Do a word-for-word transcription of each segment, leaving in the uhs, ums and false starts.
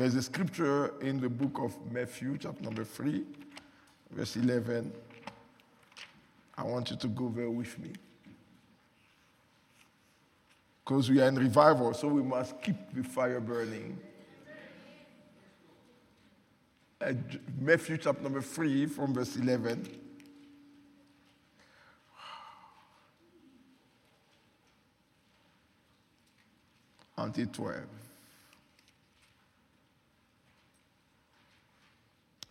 There's a scripture in the book of Matthew, chapter number three, verse eleven. I want you to go there with me. Because we are in revival, so we must keep the fire burning. And Matthew chapter number three from verse eleven. Until twelve.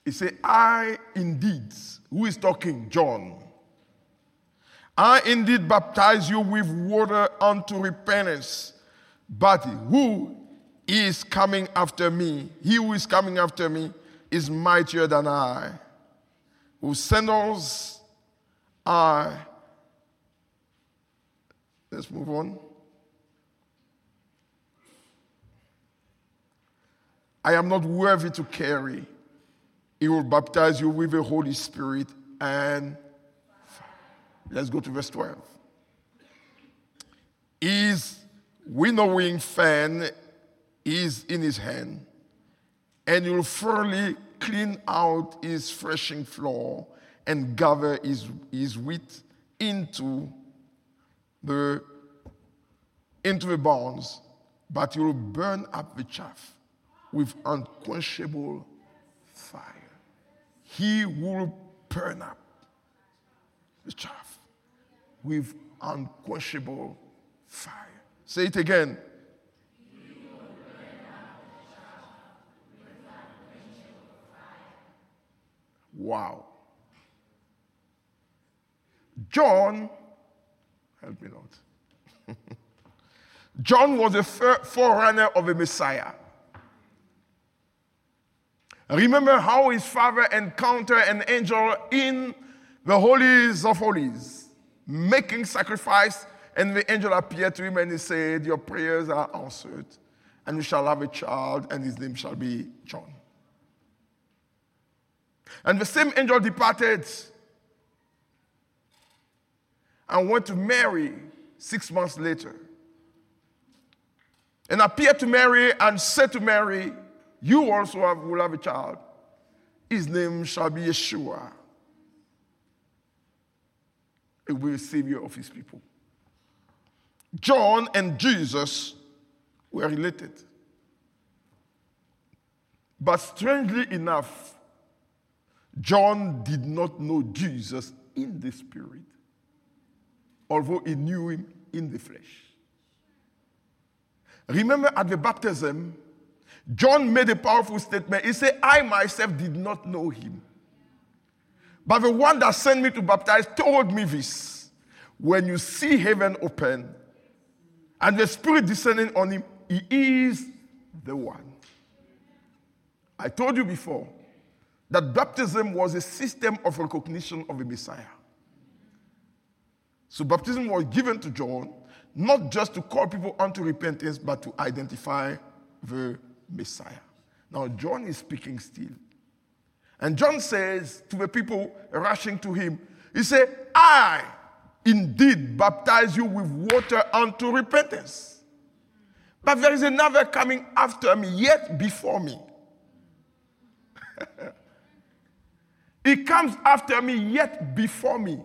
He said, I indeed, who is talking? John. I indeed baptize you with water unto repentance, but who is coming after me? He who is coming after me is mightier than I, whose sandals are, let's move on. I am not worthy to carry. He will baptize you with the Holy Spirit and fire. Let's go to verse twelve. His winnowing fan is in his hand, and he will thoroughly clean out his threshing floor and gather his, his wheat into the, into the barns, but he will burn up the chaff with unquenchable fire. He will burn up the chaff with unquenchable fire. Say it again. He will burn up the chaff with unquenchable fire. Wow. John, help me Lord. John was a forerunner of the Messiah. Remember how his father encountered an angel in the holies of holies, making sacrifice, and the angel appeared to him and he said, your prayers are answered, and you shall have a child, and his name shall be John. And the same angel departed and went to Mary six months later, and appeared to Mary and said to Mary, you also have, will have a child. His name shall be Yeshua. He will be the savior of his people. John and Jesus were related. But strangely enough, John did not know Jesus in the spirit, although he knew him in the flesh. Remember at the baptism, John made a powerful statement. He said, I myself did not know him. But the one that sent me to baptize told me this. When you see heaven open and the Spirit descending on him, he is the one. I told you before that baptism was a system of recognition of the Messiah. So baptism was given to John, not just to call people unto repentance, but to identify the Messiah. Now, John is speaking still. And John says to the people rushing to him, he said, I indeed baptize you with water unto repentance. But there is another coming after me, yet before me. He comes after me, yet before me.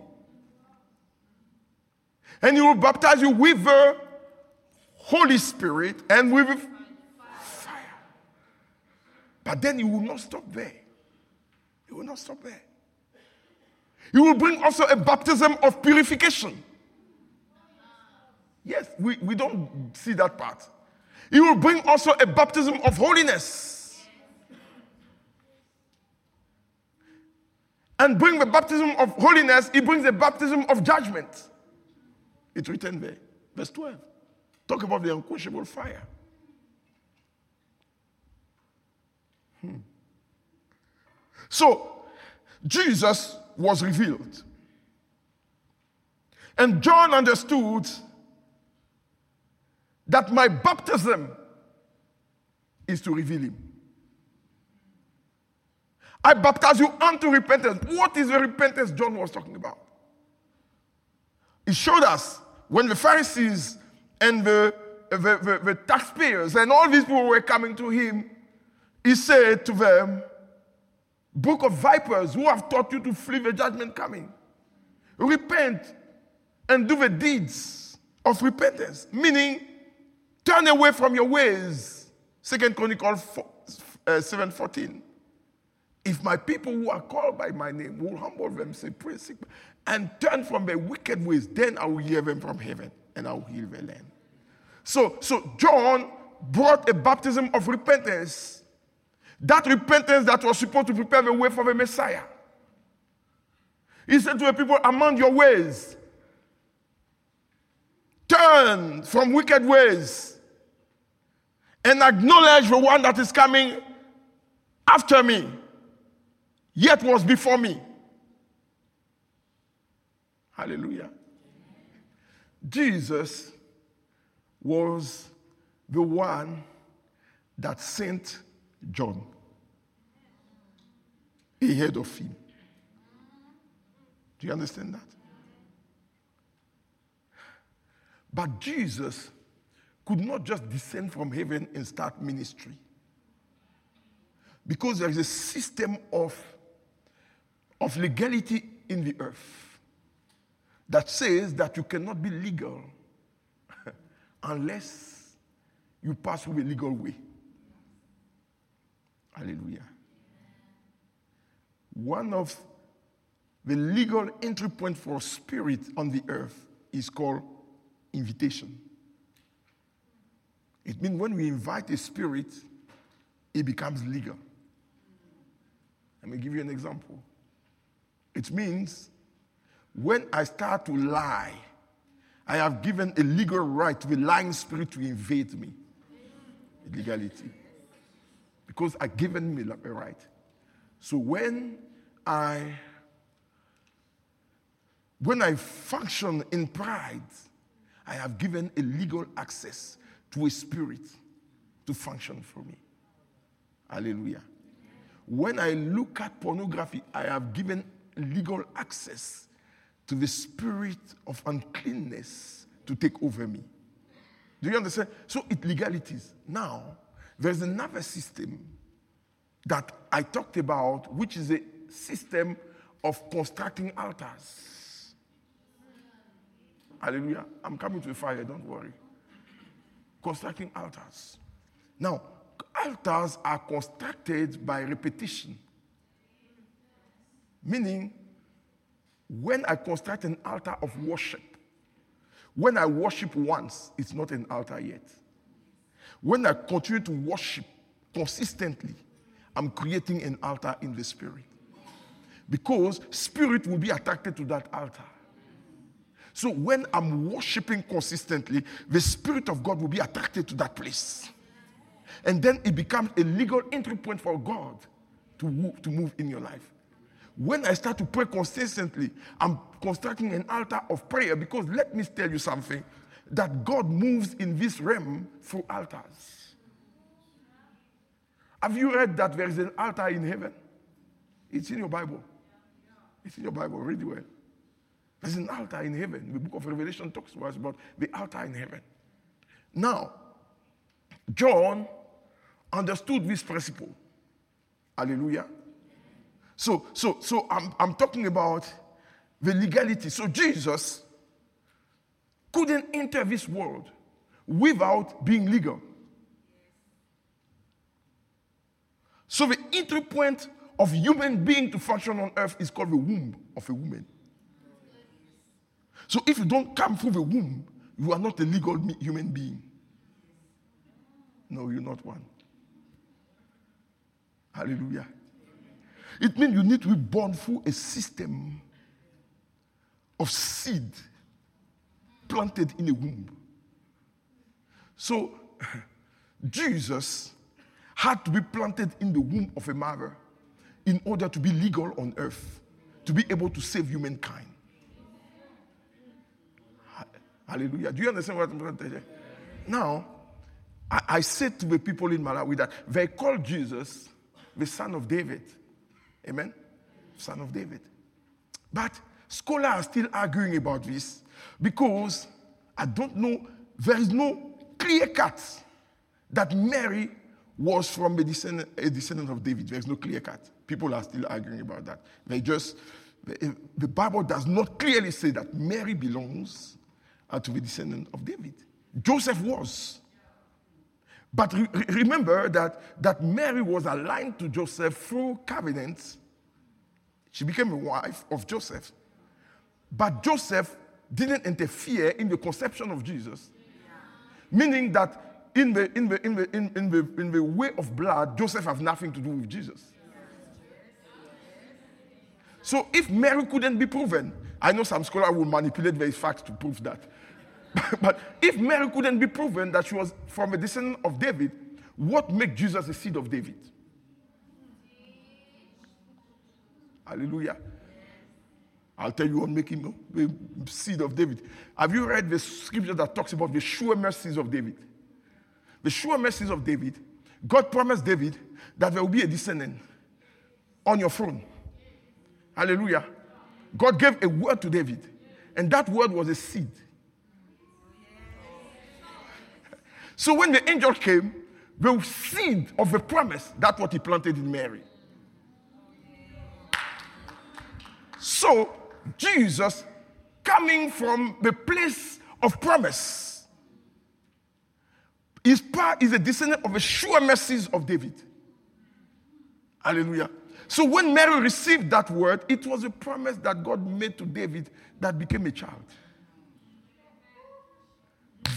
And he will baptize you with the Holy Spirit and with But then he will not stop there. He will not stop there. He will bring also a baptism of purification. Yes, we, we don't see that part. He will bring also a baptism of holiness. And bring the baptism of holiness, he brings the baptism of judgment. It's written there. Verse twelve. Talk about the unquenchable fire. So, Jesus was revealed. And John understood that my baptism is to reveal him. I baptize you unto repentance. What is the repentance John was talking about? It showed us when the Pharisees and the, the, the, the taxpayers and all these people were coming to him, He said to them, "Book of vipers, who have taught you to flee the judgment coming? Repent and do the deeds of repentance." Meaning, turn away from your ways. Second Chronicles seven fourteen. If my people who are called by my name will humble themselves, pray, seek, and turn from their wicked ways, then I will hear them from heaven and I will heal their land. So, so John brought a baptism of repentance. That repentance that was supposed to prepare the way for the Messiah. He said to the people, among your ways, turn from wicked ways and acknowledge the one that is coming after me, yet was before me. Hallelujah. Jesus was the one that sent John ahead of him. Do you understand that? But Jesus could not just descend from heaven and start ministry, because there is a system of, of legality in the earth that says that you cannot be legal unless you pass through a legal way. Hallelujah. One of the legal entry points for spirit on the earth is called invitation. It means when we invite a spirit, it becomes legal. Let me give you an example. It means when I start to lie, I have given a legal right to the lying spirit to invade me. Legality. Because I given me a right. So when I when I function in pride, I have given a legal access to a spirit to function for me. Hallelujah. When I look at pornography, I have given legal access to the spirit of uncleanness to take over me. Do you understand? So it's legalities. Now, there's another system that I talked about, which is a system of constructing altars. Hallelujah. I'm coming to the fire, don't worry. Constructing altars. Now, altars are constructed by repetition. Meaning, when I construct an altar of worship, when I worship once, it's not an altar yet. When I continue to worship consistently, I'm creating an altar in the spirit. Because spirit will be attracted to that altar. So when I'm worshiping consistently, the Spirit of God will be attracted to that place. And then it becomes a legal entry point for God to move, to move in your life. When I start to pray consistently, I'm constructing an altar of prayer, because let me tell you something, that God moves in this realm through altars. Have you read that there is an altar in heaven? It's in your Bible. It's in your Bible. Read it well. There's an altar in heaven. The book of Revelation talks to us about the altar in heaven. Now, John understood this principle. Hallelujah. So, so, so I'm, I'm talking about the legality. So Jesus couldn't enter this world without being legal. So the entry point of human being to function on earth is called the womb of a woman. So if you don't come through the womb, you are not a legal human being. No, you're not one. Hallelujah. It means you need to be born through a system of seed planted in a womb. So Jesus had to be planted in the womb of a mother in order to be legal on earth, to be able to save humankind. Hallelujah. Do you understand what I'm trying to say? Now, I, I said to the people in Malawi that they call Jesus the son of David. Amen? Son of David. But scholars are still arguing about this, because I don't know, there is no clear cut that Mary was from a descendant, a descendant of David. There's no clear cut. People are still arguing about that. They just, the, the Bible does not clearly say that Mary belongs to the descendant of David. Joseph was. But re- remember that, that Mary was aligned to Joseph through covenant. She became a wife of Joseph. But Joseph didn't interfere in the conception of Jesus. Yeah. Meaning that in the, in, the, in, the, in, in, the, in the way of blood, Joseph has nothing to do with Jesus. So if Mary couldn't be proven, I know some scholars will manipulate their facts to prove that. But if Mary couldn't be proven that she was from a descendant of David, what makes Jesus a seed of David? Hallelujah. I'll tell you what makes him a seed of David. Have you read the scripture that talks about the sure mercies of David? The sure mercies of David. God promised David that there will be a descendant on your throne. Hallelujah. God gave a word to David, and that word was a seed. So when the angel came, the seed of the promise, that's what he planted in Mary. So Jesus, coming from the place of promise, is a descendant of the sure mercies of David. Hallelujah. So when Mary received that word, it was a promise that God made to David that became a child.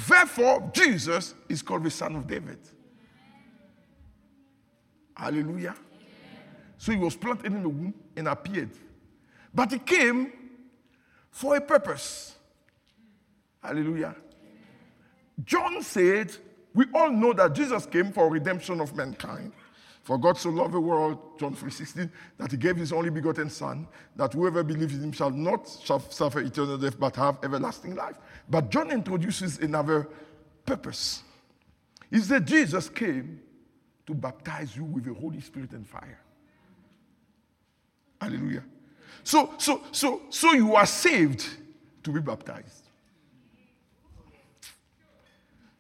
Therefore, Jesus is called the Son of David. Hallelujah. So he was planted in the womb and appeared. But he came for a purpose. Hallelujah. John said, we all know that Jesus came for redemption of mankind. For God so loved the world, John three sixteen, that he gave his only begotten Son, that whoever believes in him shall not shall suffer eternal death, but have everlasting life. But John introduces another purpose. He said Jesus came to baptize you with the Holy Spirit and fire. Hallelujah. So, so, so, so you are saved to be baptized.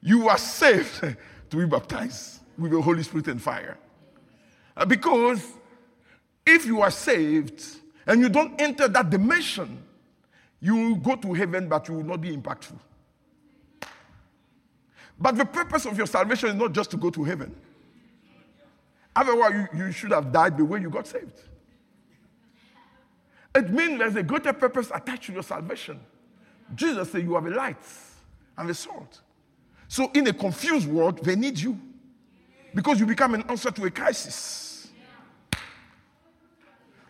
You are saved to be baptized with the Holy Spirit and fire. Because if you are saved and you don't enter that dimension, you will go to heaven, but you will not be impactful. But the purpose of your salvation is not just to go to heaven. Otherwise, you, you should have died the way you got saved. It means there's a greater purpose attached to your salvation. Jesus said you are the light and the salt. So in a confused world, they need you. Because you become an answer to a crisis. Yeah.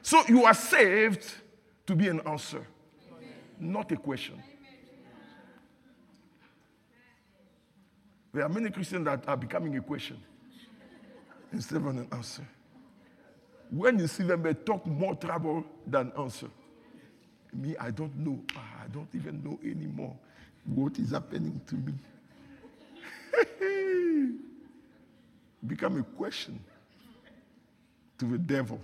So you are saved to be an answer, amen, not a question. Amen. There are many Christians that are becoming a question instead of an answer. When you see them, they talk more trouble than answer. Me, I don't know. I don't even know anymore what is happening to me. Become a question to the devil.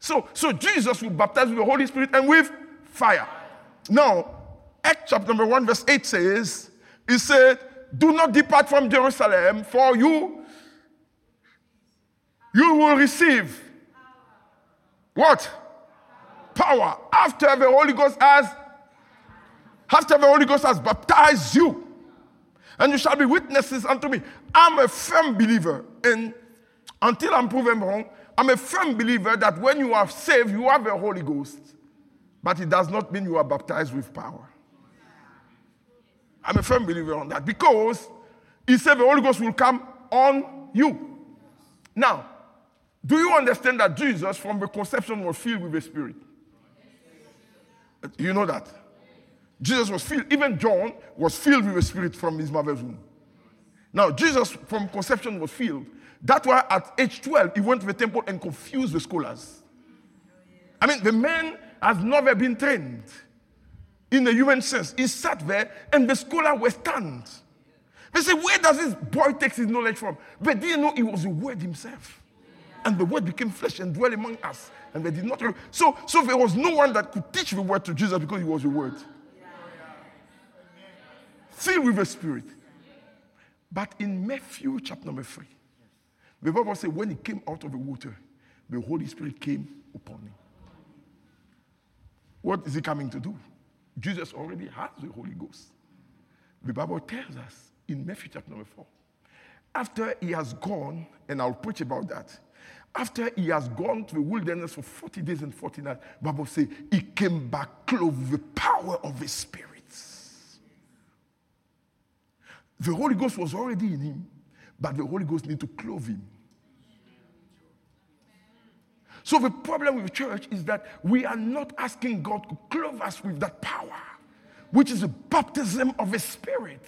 So, so Jesus will baptize with the Holy Spirit and with fire. Now, Acts chapter number one, verse eight says, he said, do not depart from Jerusalem, for you, you will receive what? Power. After the Holy Ghost has, after the Holy Ghost has baptized you. And you shall be witnesses unto me. I'm a firm believer, and until I'm proven wrong, I'm a firm believer that when you are saved, you have the Holy Ghost. But it does not mean you are baptized with power. I'm a firm believer on that, because he said the Holy Ghost will come on you. Now, do you understand that Jesus, from the conception, was filled with the Spirit? You know that. Jesus was filled, even John was filled with the Spirit from his mother's womb. Now, Jesus from conception was filled. That's why at age twelve, he went to the temple and confused the scholars. I mean, the man has never been trained in the human sense. He sat there and the scholars were stunned. They said, where does this boy take his knowledge from? But they didn't know he was the Word himself. And the Word became flesh and dwelt among us. And they did not. So, so there was no one that could teach the Word to Jesus because he was the Word. Filled with the Spirit. But in Matthew chapter number three, The Bible says when he came out of the water, the Holy Spirit came upon him. What is he coming to do? Jesus already has the Holy Ghost. The Bible tells us in Matthew chapter number four, after he has gone, and I'll preach about that, after he has gone to the wilderness for forty days and forty nights, the Bible says he came back clothed with the power of the Spirit. The Holy Ghost was already in him, but the Holy Ghost needs to clothe him. So the problem with the church is that we are not asking God to clothe us with that power, which is the baptism of the Spirit.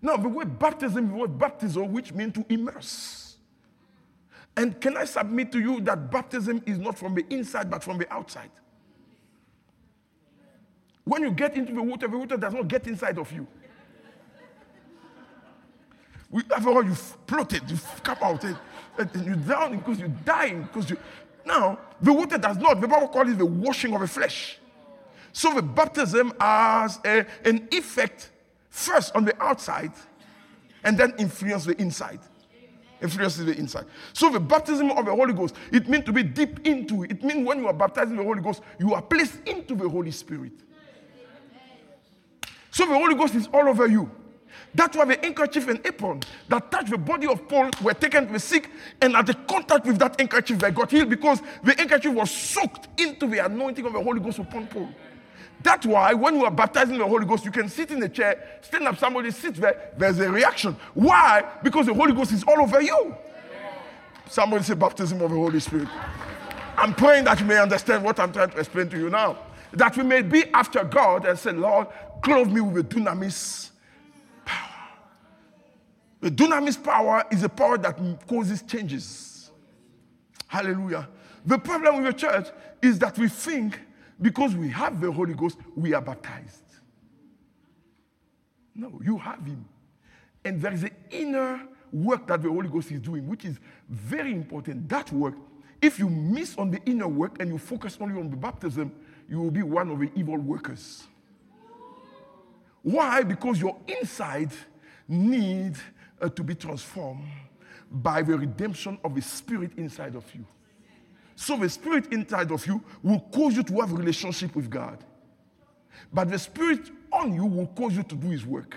Now, the word baptism, the word baptizo, which means to immerse. And can I submit to you that baptism is not from the inside, but from the outside? When you get into the water, the water does not get inside of you. We, after all, you've floated, you've come out, and, and you drown because you're dying. Because you... Now, the water does not. The Bible calls it the washing of the flesh. So the baptism has a, an effect first on the outside and then influences the inside. Influences the inside. So the baptism of the Holy Ghost, it means to be deep into it. It means when you are baptized in the Holy Ghost, you are placed into the Holy Spirit. So the Holy Ghost is all over you. That's why the handkerchief and apron that touched the body of Paul were taken to the sick, and at the contact with that handkerchief, they got healed because the handkerchief was soaked into the anointing of the Holy Ghost upon Paul. That's why when you are baptized in the Holy Ghost, you can sit in a chair, stand up, somebody sits there, there's a reaction. Why? Because the Holy Ghost is all over you. Somebody say baptism of the Holy Spirit. I'm praying that you may understand what I'm trying to explain to you now. That we may be after God and say, Lord, clothe me with the dunamis. The dunamis power is a power that causes changes. Hallelujah. The problem with the church is that we think because we have the Holy Ghost, we are baptized. No, you have him. And there is an inner work that the Holy Ghost is doing, which is very important. That work, if you miss on the inner work and you focus only on the baptism, you will be one of the evil workers. Why? Because your inside needs Uh, to be transformed by the redemption of the Spirit inside of you. So the Spirit inside of you will cause you to have a relationship with God. But the Spirit on you will cause you to do his work.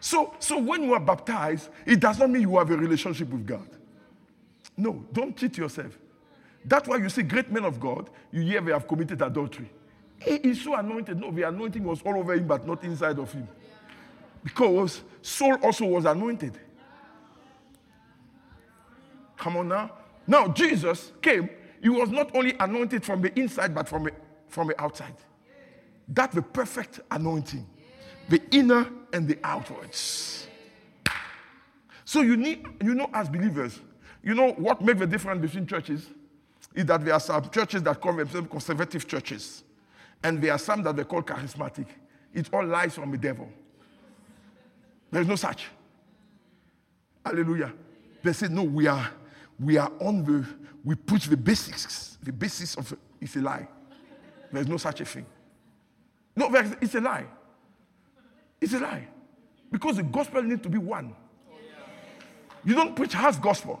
So, so when you are baptized, it does not mean you have a relationship with God. No, don't cheat yourself. That's why you see great men of God, you hear they have committed adultery. He is so anointed. No, the anointing was all over him, but not inside of him. Because Saul also was anointed. Come on now. Now Jesus came. He was not only anointed from the inside, but from the, from the outside. That's the perfect anointing. The inner and the outwards. So you need, you know, as believers, you know what makes the difference between churches is that there are some churches that call themselves conservative churches. And there are some that they call charismatic. It all lies from the devil. There is no such. Hallelujah. They said, no, we are, we are on the, we put the basics, the basis of, it's a lie. There is no such a thing. No, it's a lie. It's a lie. Because the gospel needs to be one. You don't preach half gospel.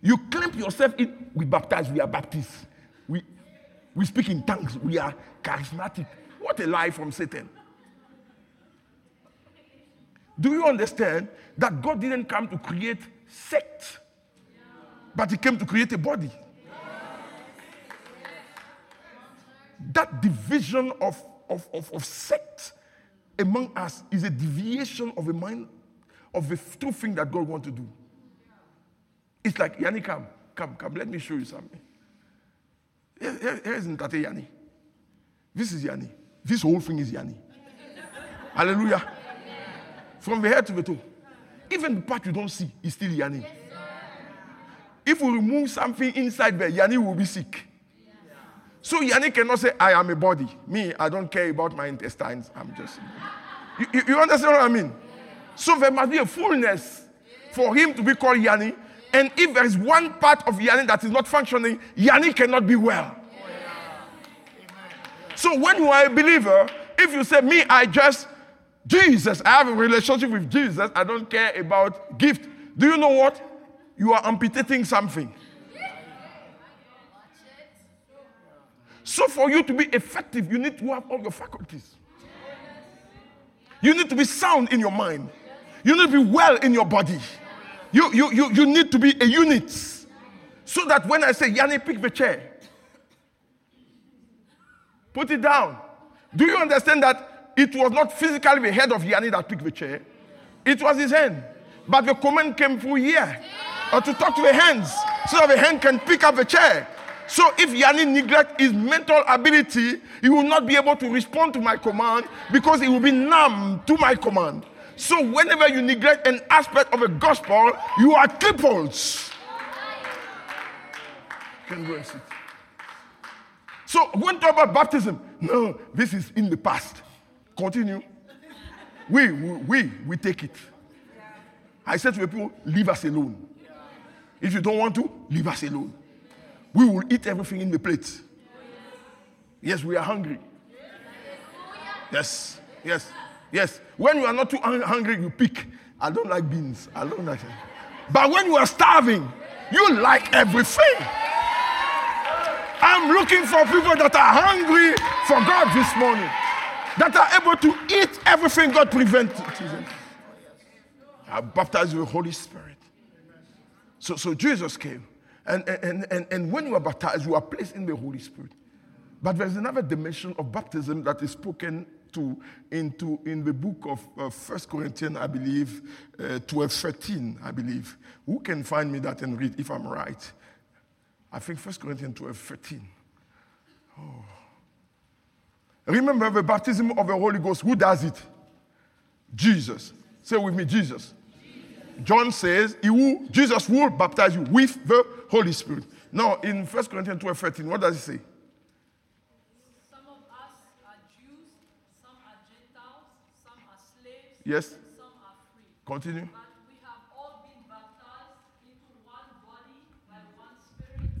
You clamp yourself in, we baptize, we are Baptists. We, we speak in tongues, we are charismatic. What a lie from Satan. Do you understand that God didn't come to create sect, yeah. but he came to create a body? Yeah. That division of, of, of, of sect among us is a deviation of the mind of the true thing that God wants to do. It's like, Yanni, come, come, come, let me show you something. Here, here, here is Ntate Yanni. This is Yanni. This whole thing is Yanni. Hallelujah. From the head to the toe. Even the part you don't see is still Yanni. Yes, if we remove something inside there, Yanni will be sick. Yeah. So Yanni cannot say, I am a body. Me, I don't care about my intestines. I'm just... you, you, you understand what I mean? Yeah. So there must be a fullness yeah. for him to be called Yanni. Yeah. And if there is one part of Yanni that is not functioning, Yanni cannot be well. Yeah. So when you are a believer, if you say, me, I just... Jesus, I have a relationship with Jesus. I don't care about gift. Do you know what? You are amputating something. So for you to be effective, you need to have all your faculties. You need to be sound in your mind. You need to be well in your body. You, you, you, you need to be a unit. So that when I say, Yanni, pick the chair. Put it down. Do you understand that it was not physically the head of Yanni that picked the chair? It was his hand. But the command came through here. Or to talk to the hands. So that the hand can pick up the chair. So if Yanni neglects his mental ability, he will not be able to respond to my command because he will be numb to my command. So whenever you neglect an aspect of the gospel, you are crippled. You can go and sit. So when talk about baptism, no, this is in the past. Continue. We, we, we, we take it. I said to the people, leave us alone. If you don't want to, leave us alone. We will eat everything in the plate. Yes, we are hungry. Yes, yes, yes. When you are not too hungry, you pick. I don't like beans. I don't like it. But when you are starving, you like everything. I'm looking for people that are hungry for God this morning, that are able to eat everything God prevented. I baptize with the Holy Spirit. So, so Jesus came. And, and, and, and when you are baptized, you are placed in the Holy Spirit. But there's another dimension of baptism that is spoken to into in the book of uh, First Corinthians, I believe, uh, twelve thirteen, I believe. Who can find me that and read if I'm right? I think First Corinthians twelve thirteen. Oh. Remember the baptism of the Holy Ghost. Who does it? Jesus. Say with me, Jesus. John says, he will, Jesus will baptize you with the Holy Spirit. Now, in First Corinthians twelve thirteen, what does it say? Some of us are Jews, some are Gentiles, some are slaves, yes. And some are free. Continue. But we have all been baptized into one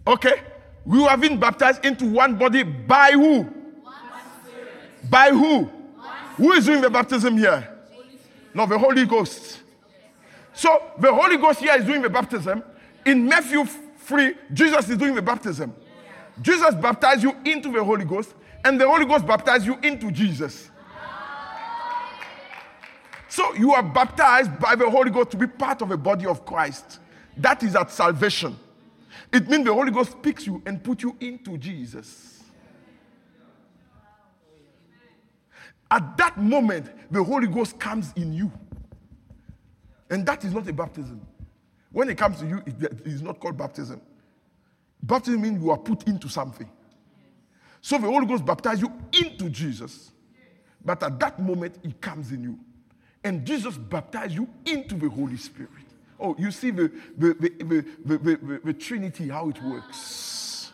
body by one Spirit. Okay. We have been baptized into one body by who? One Spirit. By who? One Spirit. Who is doing the baptism here? No, the Holy Ghost. So the Holy Ghost here is doing the baptism. In Matthew three, Jesus is doing the baptism. Jesus baptized you into the Holy Ghost, and the Holy Ghost baptized you into Jesus. So you are baptized by the Holy Ghost to be part of the body of Christ. That is at salvation. It means the Holy Ghost picks you and puts you into Jesus. At that moment, the Holy Ghost comes in you. And that is not a baptism. When it comes to you, it is not called baptism. Baptism means you are put into something. So the Holy Ghost baptizes you into Jesus. But at that moment, he comes in you. And Jesus baptizes you into the Holy Spirit. Oh, you see the, the, the, the, the, the, the, the Trinity, how it works.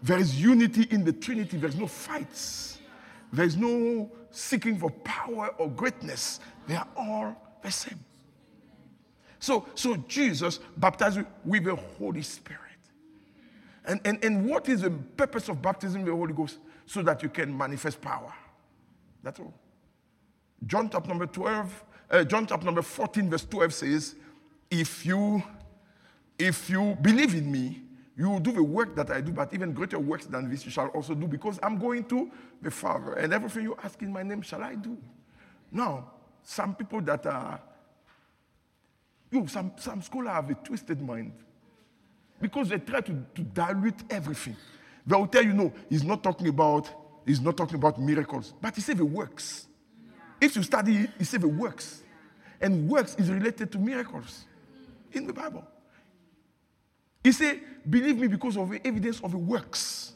There is unity in the Trinity. There is no fights. There is no seeking for power or greatness. They are all the same. So, so Jesus baptized with the Holy Spirit. And, and, and what is the purpose of baptism with the Holy Ghost? So that you can manifest power. That's all. John chapter number twelve, uh, John chapter number fourteen, verse twelve says, if you, if you believe in me, you will do the work that I do, but even greater works than this you shall also do, because I'm going to the Father, and everything you ask in my name shall I do. Now, some people that are You, some, some scholars have a twisted mind because they try to, to dilute everything. They will tell you, no, he's not talking about, he's not talking about miracles, but he said the works. Yeah. If you study it, he said the works. Yeah. And works is related to miracles in the Bible. He said, believe me because of the evidence of the works.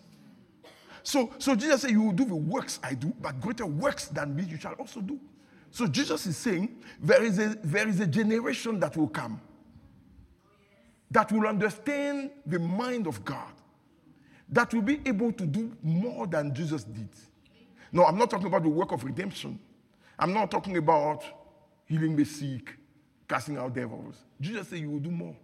So, so Jesus said, you will do the works I do, but greater works than me you shall also do. So Jesus is saying there is a, there is a generation that will come that will understand the mind of God, that will be able to do more than Jesus did. No, I'm not talking about the work of redemption. I'm not talking about healing the sick, casting out devils. Jesus said you will do more.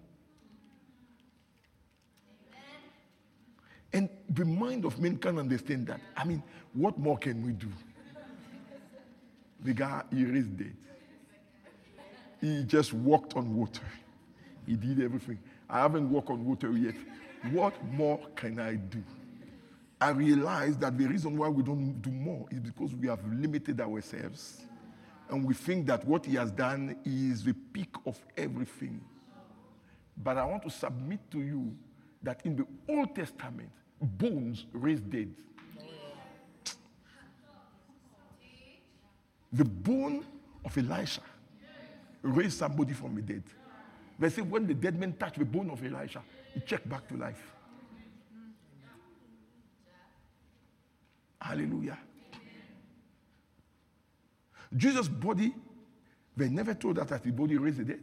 And the mind of men can understand that. I mean, what more can we do? The guy erased it. He just walked on water. He did everything. I haven't walked on water yet. What more can I do? I realize that the reason why we don't do more is because we have limited ourselves. And we think that what he has done is the peak of everything. But I want to submit to you that in the Old Testament, bones raised dead. The bone of Elisha raised somebody from the dead. They say when the dead man touched the bone of Elisha, he checked back to life. Hallelujah. Jesus' body, they never told us that the body raised the dead.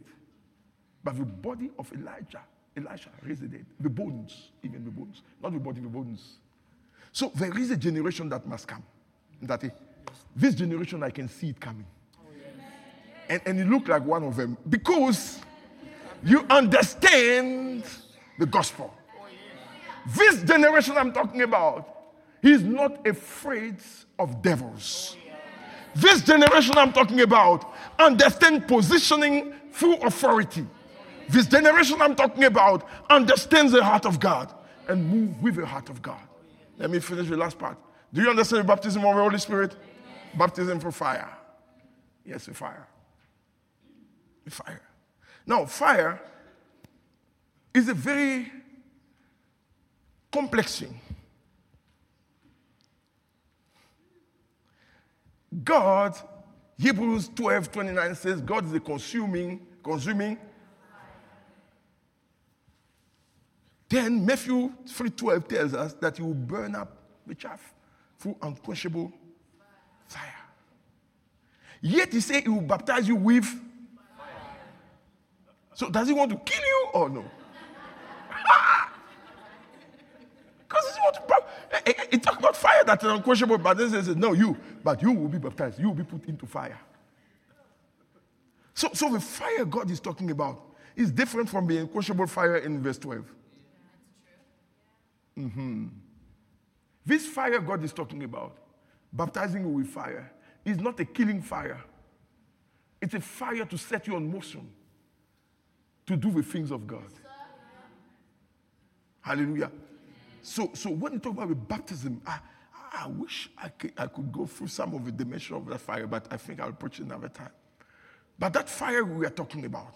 But the body of Elijah, Elisha raised the dead. The bones, even the bones. Not the body, the bones. So there is a generation that must come. That eh, this generation, I can see it coming. And, and it looked like one of them. Because you understand the gospel. This generation I'm talking about, he's not afraid of devils. This generation I'm talking about understands positioning through authority. This generation I'm talking about understands the heart of God and move with the heart of God. Let me finish the last part. Do you understand the baptism of the Holy Spirit? Amen. Baptism for fire. Yes, the fire. The fire. Now, fire is a very complex thing. God, Hebrews twelve twenty-nine says, God is the consuming, consuming. Then Matthew three twelve tells us that he will burn up the chaff through unquenchable fire. Yet he said he will baptize you with fire. So does he want to kill you or no? Because he wants to baptize. It talks about fire that's unquenchable, but then says, no, you, but you will be baptized. You will be put into fire. So, so the fire God is talking about is different from the unquenchable fire in verse twelve. Mm-hmm. This fire God is talking about, baptizing you with fire, is not a killing fire. It's a fire to set you on motion to do the things of God. Hallelujah. So, so when you talk about the baptism, I, I wish I could, I could go through some of the dimension of that fire, but I think I'll preach it another time. But that fire we are talking about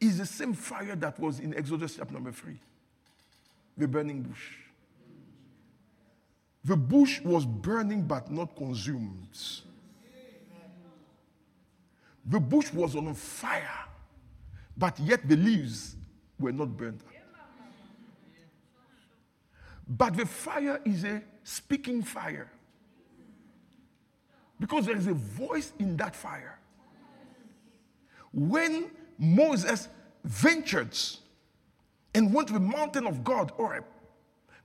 is the same fire that was in Exodus chapter number three, the burning bush. The bush was burning but not consumed. The bush was on fire, but yet the leaves were not burned up. But the fire is a speaking fire. Because there is a voice in that fire. When Moses ventured and went to the mountain of God, Oreb,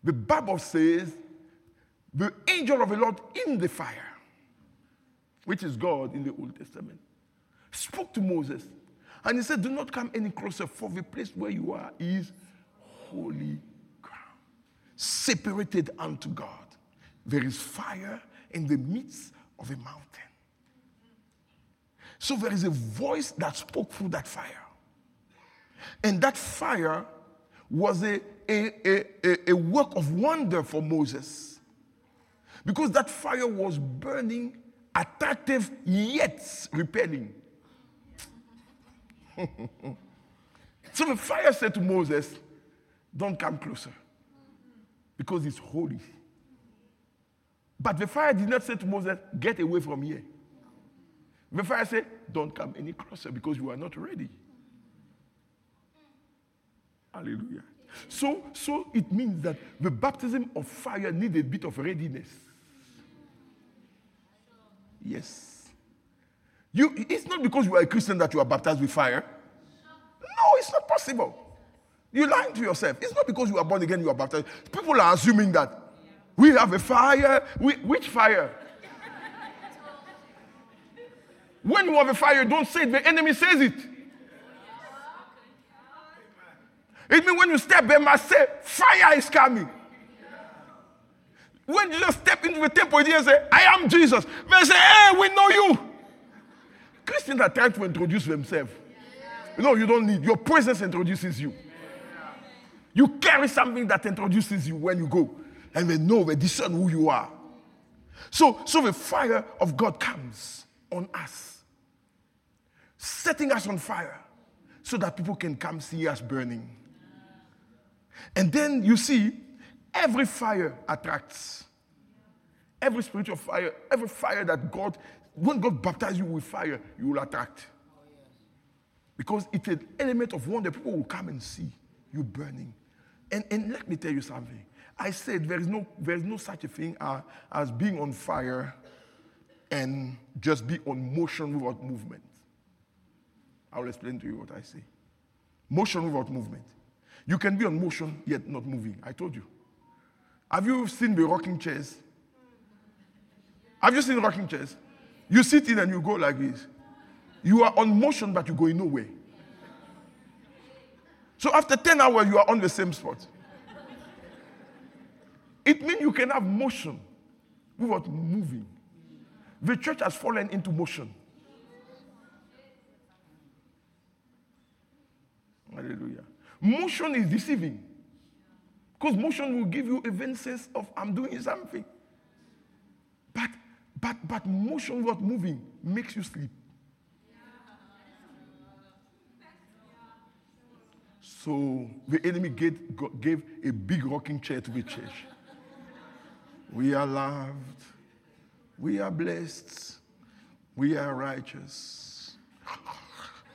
the Bible says, the angel of the Lord in the fire, which is God in the Old Testament, spoke to Moses. And he said, do not come any closer, for the place where you are is holy. Separated unto God. There is fire in the midst of a mountain. So there is a voice that spoke through that fire. And that fire was a, a, a, a work of wonder for Moses. Because that fire was burning, attractive, yet repelling. So the fire said to Moses, don't come closer. Because it's holy. But the fire did not say to Moses, get away from here. The fire said, don't come any closer because you are not ready. Hallelujah. So, so it means that the baptism of fire needs a bit of readiness. Yes. You, it's not because you are a Christian that you are baptized with fire. No, it's not possible. You're lying to yourself. It's not because you are born again, you are baptized. People are assuming that yeah. we have a fire. We, which fire? When you have a fire, don't say it. The enemy says it. It means when you step, they must say, fire is coming. When Jesus stepped into the temple, he didn't say, I am Jesus. They say, hey, we know you. Christians are trying to introduce themselves. You know, you don't need. Your presence introduces you. You carry something that introduces you when you go. And they know, they discern who you are. So, so the fire of God comes on us, setting us on fire so that people can come see us burning. And then you see, every fire attracts. Every spiritual fire, every fire that God, when God baptizes you with fire, you will attract. Because it's an element of wonder. People will come and see you burning. And, and let me tell you something. I said there is no there is no such a thing uh, as being on fire and just be on motion without movement. I will explain to you what I say. Motion without movement. You can be on motion yet not moving. I told you. Have you seen the rocking chairs? Have you seen rocking chairs? You sit in and you go like this. You are on motion but you're going nowhere. So after ten hours you are on the same spot. It means you can have motion without moving. The church has fallen into motion. Hallelujah. Motion is deceiving. Because motion will give you a vain sense of I'm doing something. But, but, but motion without moving makes you sleep. So the enemy gave, gave a big rocking chair to the church. We are loved. We are blessed. We are righteous.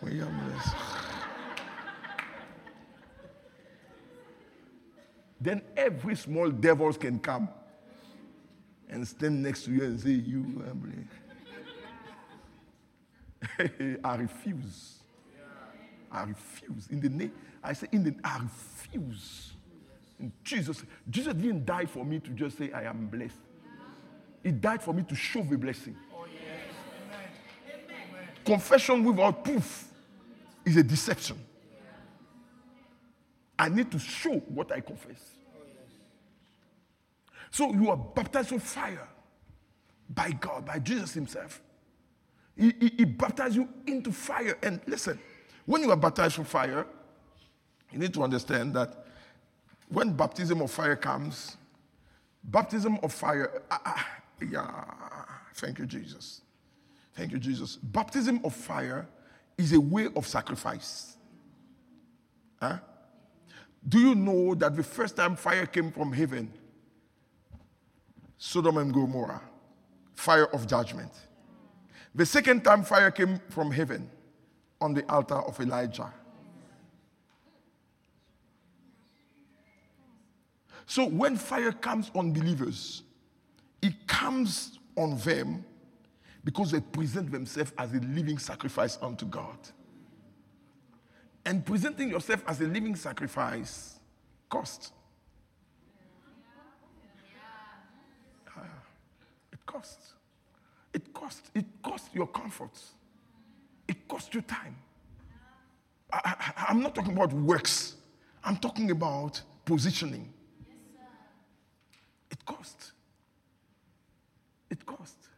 We are blessed. Then every small devil can come and stand next to you and say, you are blessed. I refuse. I refuse. In the name, I say, in the I refuse. And Jesus, Jesus didn't die for me to just say I am blessed. He died for me to show the blessing. Oh, yes. Amen. Amen. Confession without proof is a deception. Yeah. I need to show what I confess. Oh, yes. So you are baptized with fire by God, by Jesus himself. He, he, he baptized you into fire. And listen, when you are baptized with fire, you need to understand that when baptism of fire comes, baptism of fire, ah, ah, yeah, thank you, Jesus. Thank you, Jesus. Baptism of fire is a way of sacrifice. Huh? Do you know that the first time fire came from heaven, Sodom and Gomorrah, fire of judgment. The second time fire came from heaven, on the altar of Elijah. So when fire comes on believers, it comes on them because they present themselves as a living sacrifice unto God. And presenting yourself as a living sacrifice costs. Uh, it costs. It costs. It costs your comforts. It costs you time. I, I, I'm not talking about works. I'm talking about positioning. Yes, it costs. It costs.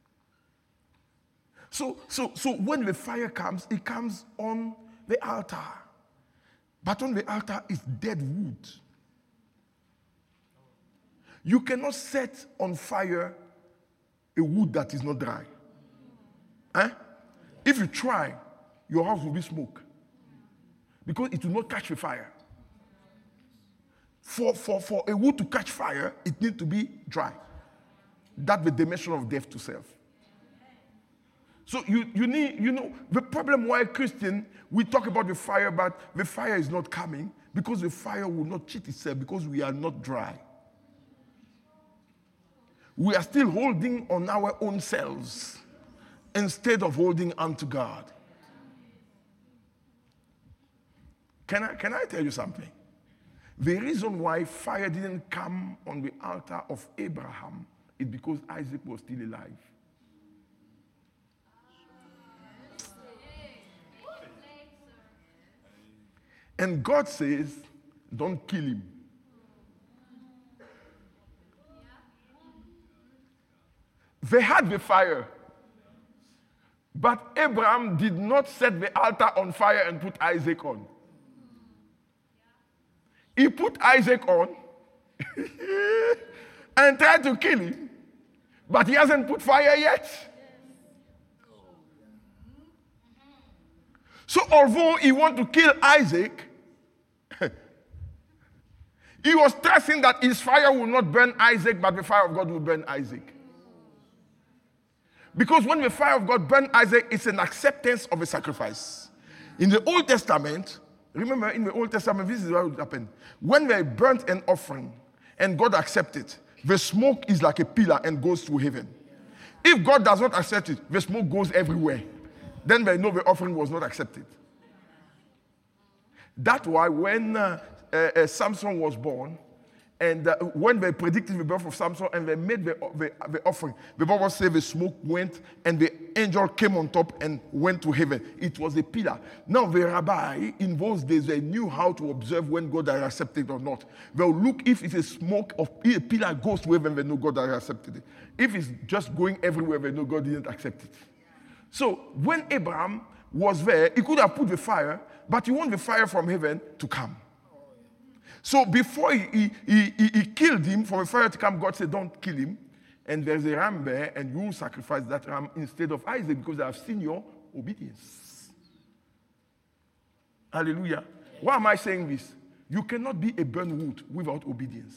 So, so, so when the fire comes, it comes on the altar. But on the altar is dead wood. You cannot set on fire a wood that is not dry. Eh? If you try, your house will be smoke because it will not catch the fire. For, for, for a wood to catch fire, it needs to be dry. That's the dimension of death to self. So you, you need, you know, the problem why Christian, we talk about the fire, but the fire is not coming because the fire will not cheat itself because we are not dry. We are still holding on our own selves instead of holding on to God. Can I, can I tell you something? The reason why fire didn't come on the altar of Abraham is because Isaac was still alive. And God says, don't kill him. They had the fire. But Abraham did not set the altar on fire and put Isaac on. He put Isaac on and tried to kill him, but he hasn't put fire yet. So although he wanted to kill Isaac, he was trusting that his fire will not burn Isaac, but the fire of God will burn Isaac. Because when the fire of God burned Isaac, it's an acceptance of a sacrifice. In the Old Testament, remember in the Old Testament, this is what would happen. When they burnt an offering and God accepted it, the smoke is like a pillar and goes through heaven. If God does not accept it, the smoke goes everywhere. Then they know the offering was not accepted. That's why when uh, uh, uh, Samson was born, and uh, when they predicted the birth of Samson and they made the, the, the offering, the Bible says the smoke went and the angel came on top and went to heaven. It was a pillar. Now the rabbi, in those days, they knew how to observe when God had accepted or not. They'll look if it's a smoke of a pillar goes to heaven, they know God had accepted it. If it's just going everywhere, they know God didn't accept it. So when Abraham was there, he could have put the fire, but he wanted the fire from heaven to come. So before he, he, he, he killed him, for a fire to come, God said, don't kill him. And there's a ram there, and you sacrifice that ram instead of Isaac, because I've seen your obedience. Hallelujah. Why am I saying this? You cannot be a burnt wood without obedience.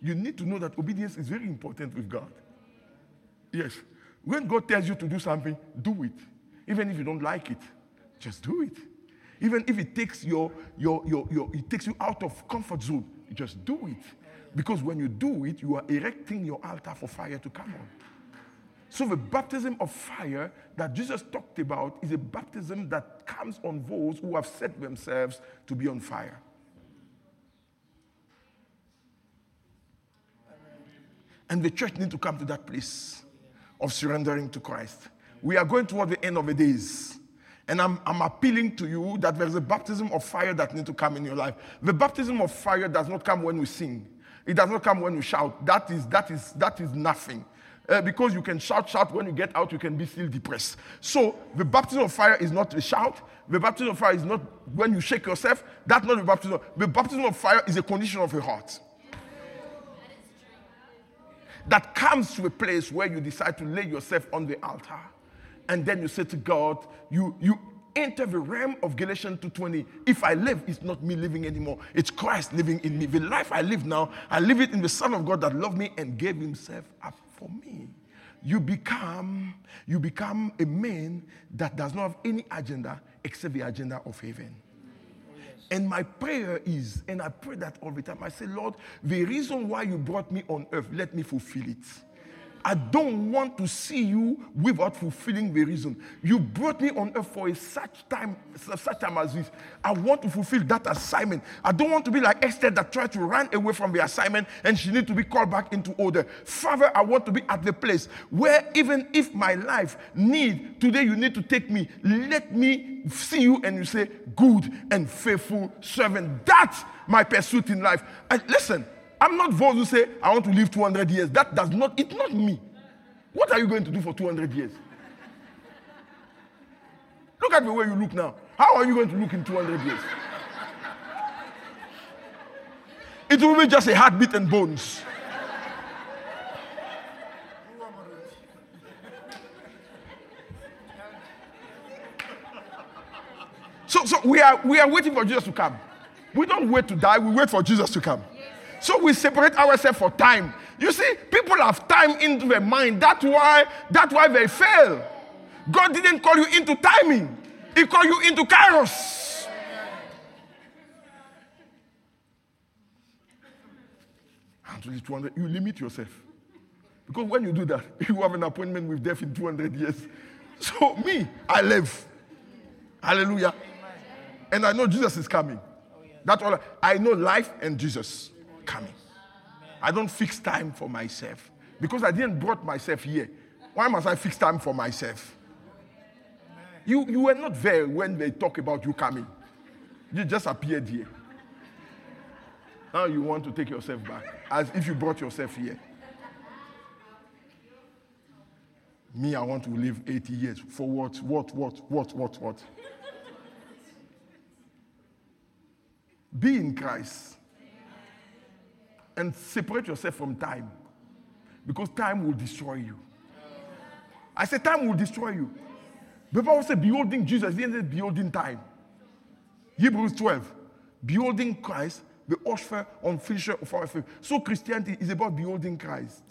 You need to know that obedience is very important with God. Yes. When God tells you to do something, do it. Even if you don't like it, just do it. Even if it takes your, your, your, your, it takes you out of comfort zone, just do it. Because when you do it, you are erecting your altar for fire to come on. So the baptism of fire that Jesus talked about is a baptism that comes on those who have set themselves to be on fire. And the church needs to come to that place of surrendering to Christ. We are going toward the end of the days. And I'm, I'm appealing to you that there's a baptism of fire that needs to come in your life. The baptism of fire does not come when we sing. It does not come when we shout. That is, that is, that is nothing. Uh, because you can shout, shout. When you get out, you can be still depressed. So the baptism of fire is not a shout. The baptism of fire is not when you shake yourself. That's not the baptism. The baptism of fire is a condition of your heart. That comes to a place where you decide to lay yourself on the altar. And then you say to God, you, you enter the realm of Galatians two twenty. If I live, it's not me living anymore. It's Christ living in me. The life I live now, I live it in the Son of God that loved me and gave himself up for me. You become, you become a man that does not have any agenda except the agenda of heaven. And my prayer is, and I pray that all the time, I say, Lord, the reason why you brought me on earth, let me fulfill it. I don't want to see you without fulfilling the reason. You brought me on earth for a such time, such time as this. I want to fulfill that assignment. I don't want to be like Esther that tried to run away from the assignment and she needs to be called back into order. Father, I want to be at the place where even if my life need, today you need to take me, let me see you and you say, good and faithful servant. That's my pursuit in life. And listen, I'm not those who say, I want to live two hundred years. That does not, it's not me. What are you going to do for two hundred years? Look at the way you look now. How are you going to look in two hundred years? It will be just a heartbeat and bones. So, so we are, we are waiting for Jesus to come. We don't wait to die, we wait for Jesus to come. So we separate ourselves for time. You see, people have time into their mind. That's why, that's why they fail. God didn't call you into timing. He called you into kairos. two hundred, you limit yourself. Because when you do that, you have an appointment with death in two hundred years. So me, I live. Hallelujah. And I know Jesus is coming. That's all. I, I know life and Jesus. Coming. I don't fix time for myself because I didn't brought myself here. Why must I fix time for myself? You you were not there when they talk about you coming. You just appeared here. Now you want to take yourself back as if you brought yourself here. Me, I want to live eighty years. For what, what, what, what, what, what? Be in Christ. And separate yourself from time. Because time will destroy you. I said time will destroy you. The Bible says beholding Jesus, then says beholding time. Hebrews twelve. Beholding Christ, the author and finisher of our faith. So Christianity is about beholding Christ.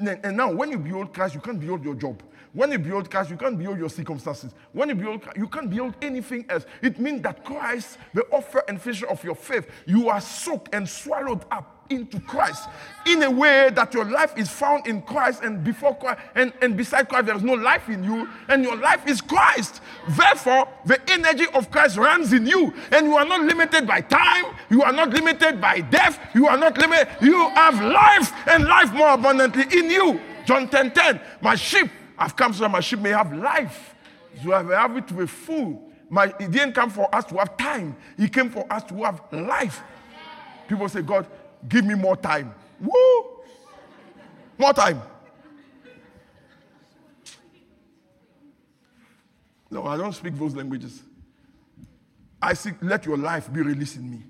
And now, when you behold Christ, you can't behold your job. When you behold Christ, you can't behold your circumstances. When you behold Christ, you can't behold anything else. It means that Christ, the author and finisher of your faith, you are soaked and swallowed up into Christ in a way that your life is found in Christ, and before Christ and, and beside Christ, there is no life in you, and your life is Christ. Therefore, the energy of Christ runs in you, and you are not limited by time, you are not limited by death, you are not limited, you have life and life more abundantly in you. John ten ten, my sheep, I've come so that my sheep may have life. So I have it to a full. My, he didn't come for us to have time. He came for us to have life. People say, God, give me more time. Woo! More time. No, I don't speak those languages. I seek, let your life be released in me.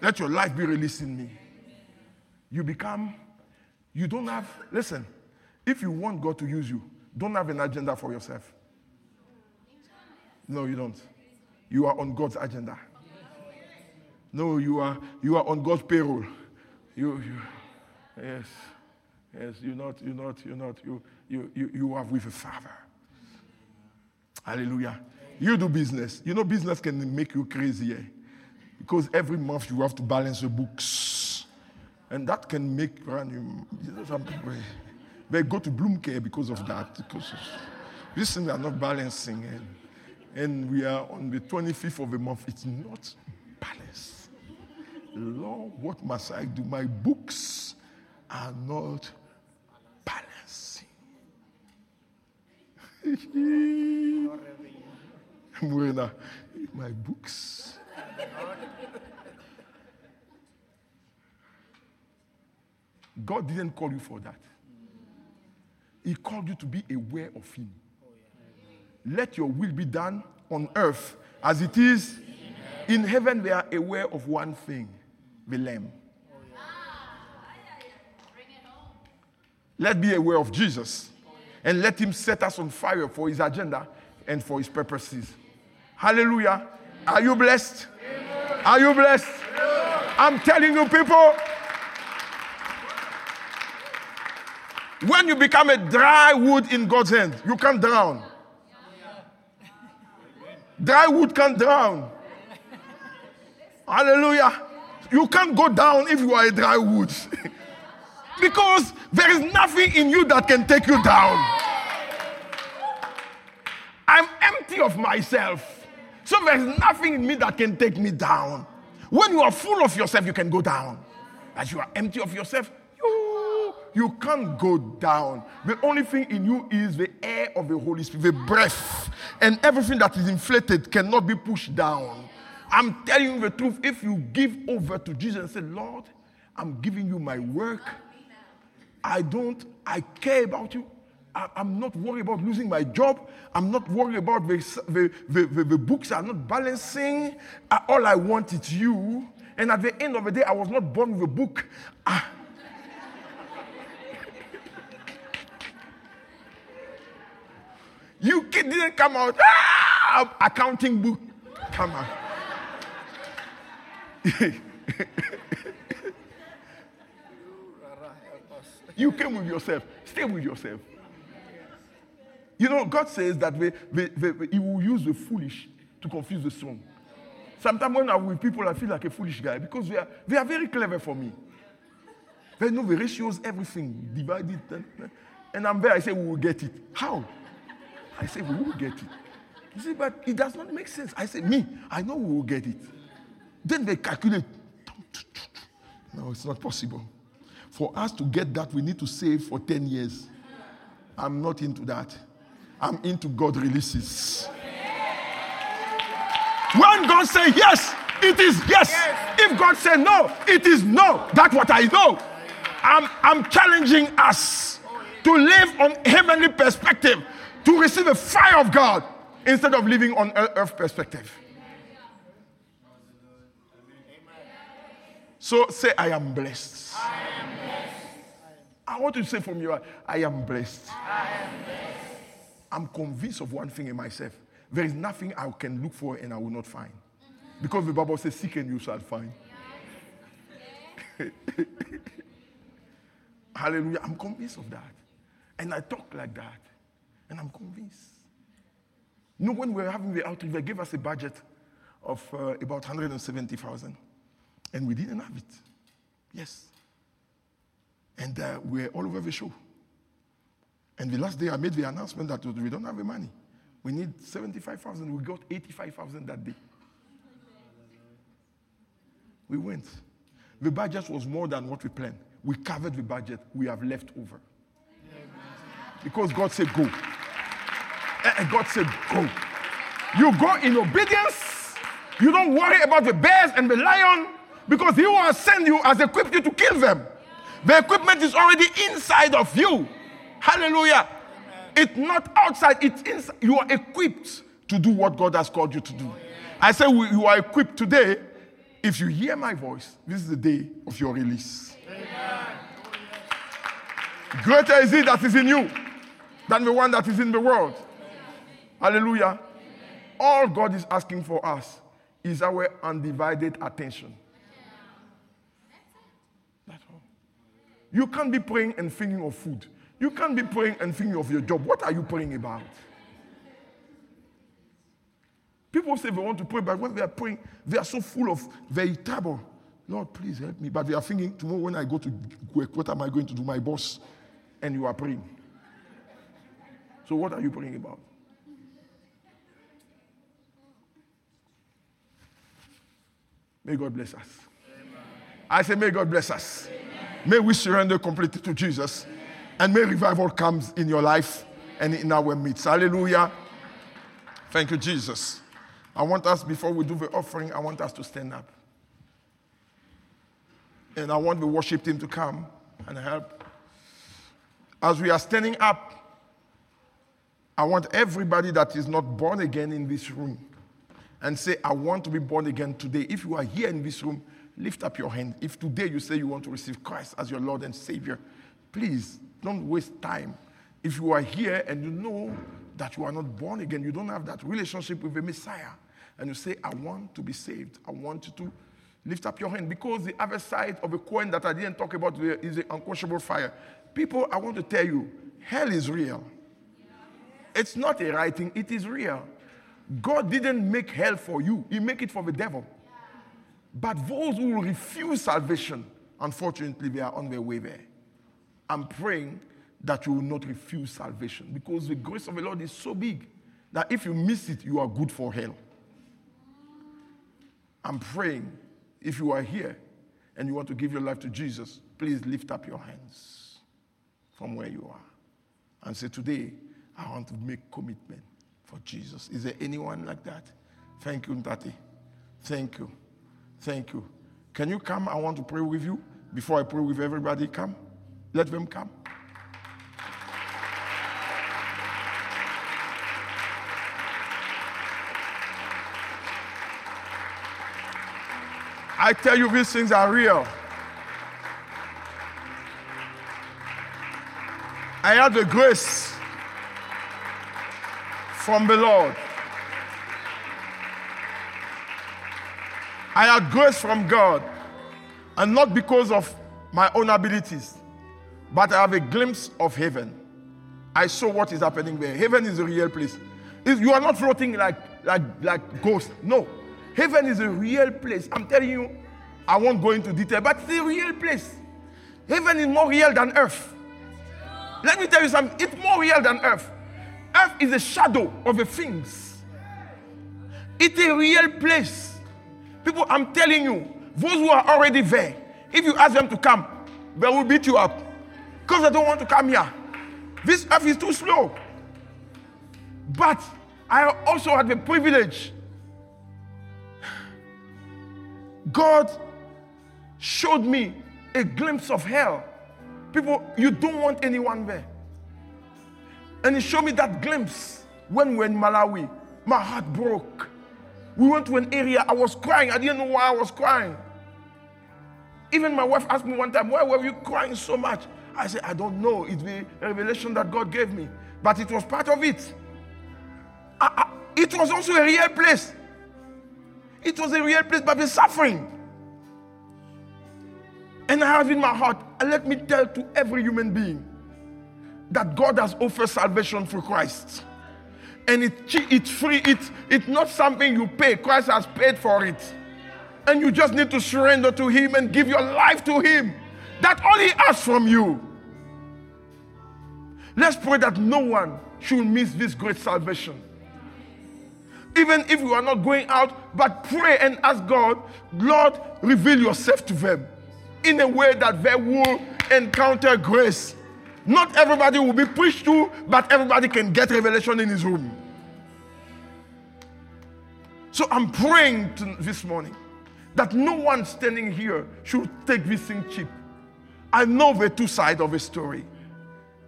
Let your life be released in me. You become, you don't have, listen, if you want God to use you, don't have an agenda for yourself. No, you don't. You are on God's agenda. No, you are you are on God's payroll. You, you yes, yes. You're not. You're not. You're not. You you you you are with a Father. Hallelujah. You do business. You know business can make you crazy, eh? Because every month you have to balance your books, and that can make run. You know, some people they go to Bloom Care because of that. Because these things are not balancing, and and we are on the twenty-fifth of the month. It's not balanced. Lord, what must I do? My books are not balancing. My books. God didn't call you for that. He called you to be aware of Him. Let your will be done on earth as it is in heaven. We are aware of one thing. The Lamb. Oh, yeah. Bring it home. Let's be aware of Jesus and let Him set us on fire for His agenda and for His purposes. Hallelujah. Are you blessed? Are you blessed? I'm telling you, people, when you become a dry wood in God's hand, you can't drown. Dry wood can't drown. Hallelujah. You can't go down if you are a dry wood. Because there is nothing in you that can take you down. I'm empty of myself. So there is nothing in me that can take me down. When you are full of yourself, you can go down. As you are empty of yourself, you, you can't go down. The only thing in you is the air of the Holy Spirit, the breath. And everything that is inflated cannot be pushed down. I'm telling you the truth. If you give over to Jesus and say, Lord, I'm giving you my work. I don't, I care about you. I, I'm not worried about losing my job. I'm not worried about the, the, the, the, the books are not balancing. I, all I want is you. And at the end of the day, I was not born with a book. I, you kid didn't come out. Ah, accounting book. Come on. You came with yourself. Stay with yourself. You know, God says that we, we, we, He will use the foolish to confuse the strong. Sometimes when I'm with people, I feel like a foolish guy because they are, they are very clever for me. They know the ratios, everything, divided. And I'm there, I say, we will get it. How? I say, we will get it. You see, but it does not make sense. I say, me, I know we will get it. Then they calculate. No, it's not possible. For us to get that, we need to save for ten years. I'm not into that. I'm into God releases. When God says yes, it is yes. If God says no, it is no. That's what I know. I'm, I'm challenging us to live on heavenly perspective, to receive the fire of God instead of living on earth perspective. So say, I am blessed. I am blessed. I want you to say from your heart, I am blessed. I am blessed. I'm convinced of one thing in myself. There is nothing I can look for and I will not find. Because the Bible says, seek and you shall find. Hallelujah. I'm convinced of that. And I talk like that. And I'm convinced. You know, when we were having the outreach, they gave us a budget of uh, about one hundred seventy thousand dollars. And we didn't have it. Yes. And uh, we were all over the show. And the last day I made the announcement that we don't have the money. We need seventy-five thousand dollars. We got eighty-five thousand dollars that day. We went. The budget was more than what we planned. We covered the budget. We have left over. Because God said, go. And God said, go. You go in obedience. You don't worry about the bears and the lion, because He who has sent you has equipped you to kill them. The equipment is already inside of you. Hallelujah. It's not outside. It's inside. You are equipped to do what God has called you to do. I say you are equipped today. If you hear my voice, this is the day of your release. Amen. Greater is He that is in you than the one that is in the world. Amen. Hallelujah. Amen. All God is asking for us is our undivided attention. That's all. You can't be praying and thinking of food. You can't be praying and thinking of your job. What are you praying about? People say they want to pray, but when they are praying, they are so full of their trouble. Lord, please help me. But they are thinking, tomorrow when I go to work, what am I going to do, my boss? And you are praying. So what are you praying about? May God bless us. Amen. I say, may God bless us. Amen. May we surrender completely to Jesus. Amen. And may revival come in your life and in our midst. Hallelujah. Thank you, Jesus. I want us, before we do the offering, I want us to stand up. And I want the worship team to come and help. As we are standing up, I want everybody that is not born again in this room and say, I want to be born again today. If you are here in this room, lift up your hand. If today you say you want to receive Christ as your Lord and Savior, please don't waste time. If you are here and you know that you are not born again, you don't have that relationship with the Messiah, and you say, I want to be saved. I want you to lift up your hand, because the other side of the coin that I didn't talk about is the unquenchable fire. People, I want to tell you, hell is real. It's not a writing, it is real. God didn't make hell for you. He made it for the devil. But those who refuse salvation, unfortunately, they are on their way there. I'm praying that you will not refuse salvation, because the grace of the Lord is so big that if you miss it, you are good for hell. I'm praying, if you are here and you want to give your life to Jesus, please lift up your hands from where you are and say, today, I want to make commitment for Jesus. Is there anyone like that? Thank you, Ntate. Thank you. Thank you. Can you come? I want to pray with you. Before I pray with everybody, come. Let them come. I tell you, these things are real. I had the grace from the Lord. I had grace from God, and not because of my own abilities, but I have a glimpse of heaven. I saw what is happening there. Heaven is a real place. If you are not floating like like like ghosts. No. Heaven is a real place. I'm telling you, I won't go into detail, but it's a real place. Heaven is more real than earth. Let me tell you something. It's more real than earth. Earth is a shadow of the things. It's a real place. People, I'm telling you, those who are already there, if you ask them to come, they will beat you up. Because they don't want to come here. This earth is too slow. But I also had the privilege. God showed me a glimpse of hell. People, you don't want anyone there. And he showed me that glimpse when we were in Malawi. My heart broke. We went to an area, I was crying. I didn't know why I was crying. Even my wife asked me one time, why were you crying so much? I said, I don't know. It's the revelation that God gave me. But it was part of it. I, I, it was also a real place. It was a real place, but the suffering. And I have in my heart, let me tell to every human being that God has offered salvation through Christ. And it, it's free. It's, it's not something you pay. Christ has paid for it. And you just need to surrender to him and give your life to him. That's all he asks from you. Let's pray that no one should miss this great salvation. Even if you are not going out, but pray and ask God, Lord, reveal yourself to them in a way that they will encounter grace. Not everybody will be preached to, but everybody can get revelation in his room. So I'm praying to this morning that no one standing here should take this thing cheap. I know the two sides of a story.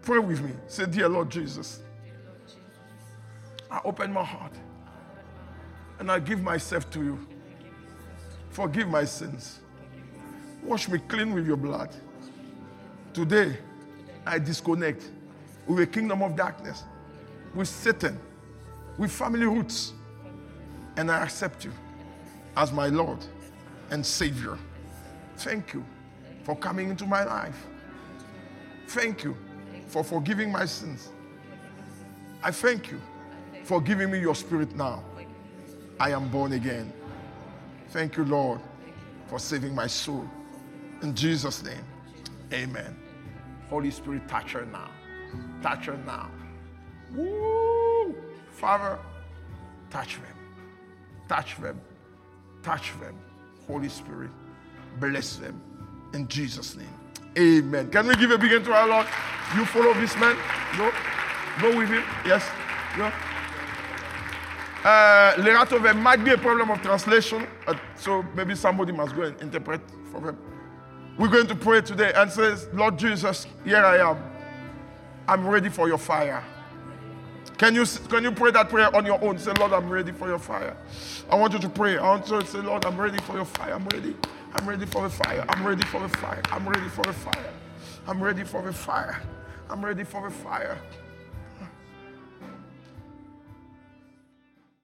Pray with me. Say, dear Lord Jesus, I open my heart and I give myself to you. Forgive my sins. Wash me clean with your blood. Today, I disconnect with the kingdom of darkness, with Satan, with family roots, and I accept you as my Lord and Savior. Thank you for coming into my life. Thank you for forgiving my sins. I thank you for giving me your spirit now. I am born again. Thank you, Lord, for saving my soul. In Jesus' name, amen. Holy Spirit, touch her now. Touch her now. Woo! Father, touch them. Touch them. Touch them. Holy Spirit, bless them. In Jesus' name. Amen. Can we give a big hand to our Lord? You follow this man. Go. Go with him. Yes. Go. Uh, Lerato, there might be a problem of translation, uh, so maybe somebody must go and interpret for them. We're going to pray today and say, Lord Jesus, here I am. I'm ready for your fire. Can you, can you pray that prayer on your own? Say, Lord, I'm ready for your fire. I want you to pray. I want you to say, Lord, I'm ready for your fire. I'm ready. I'm ready for the fire. I'm ready for the fire. I'm ready for the fire. I'm ready for the fire. I'm ready for the fire.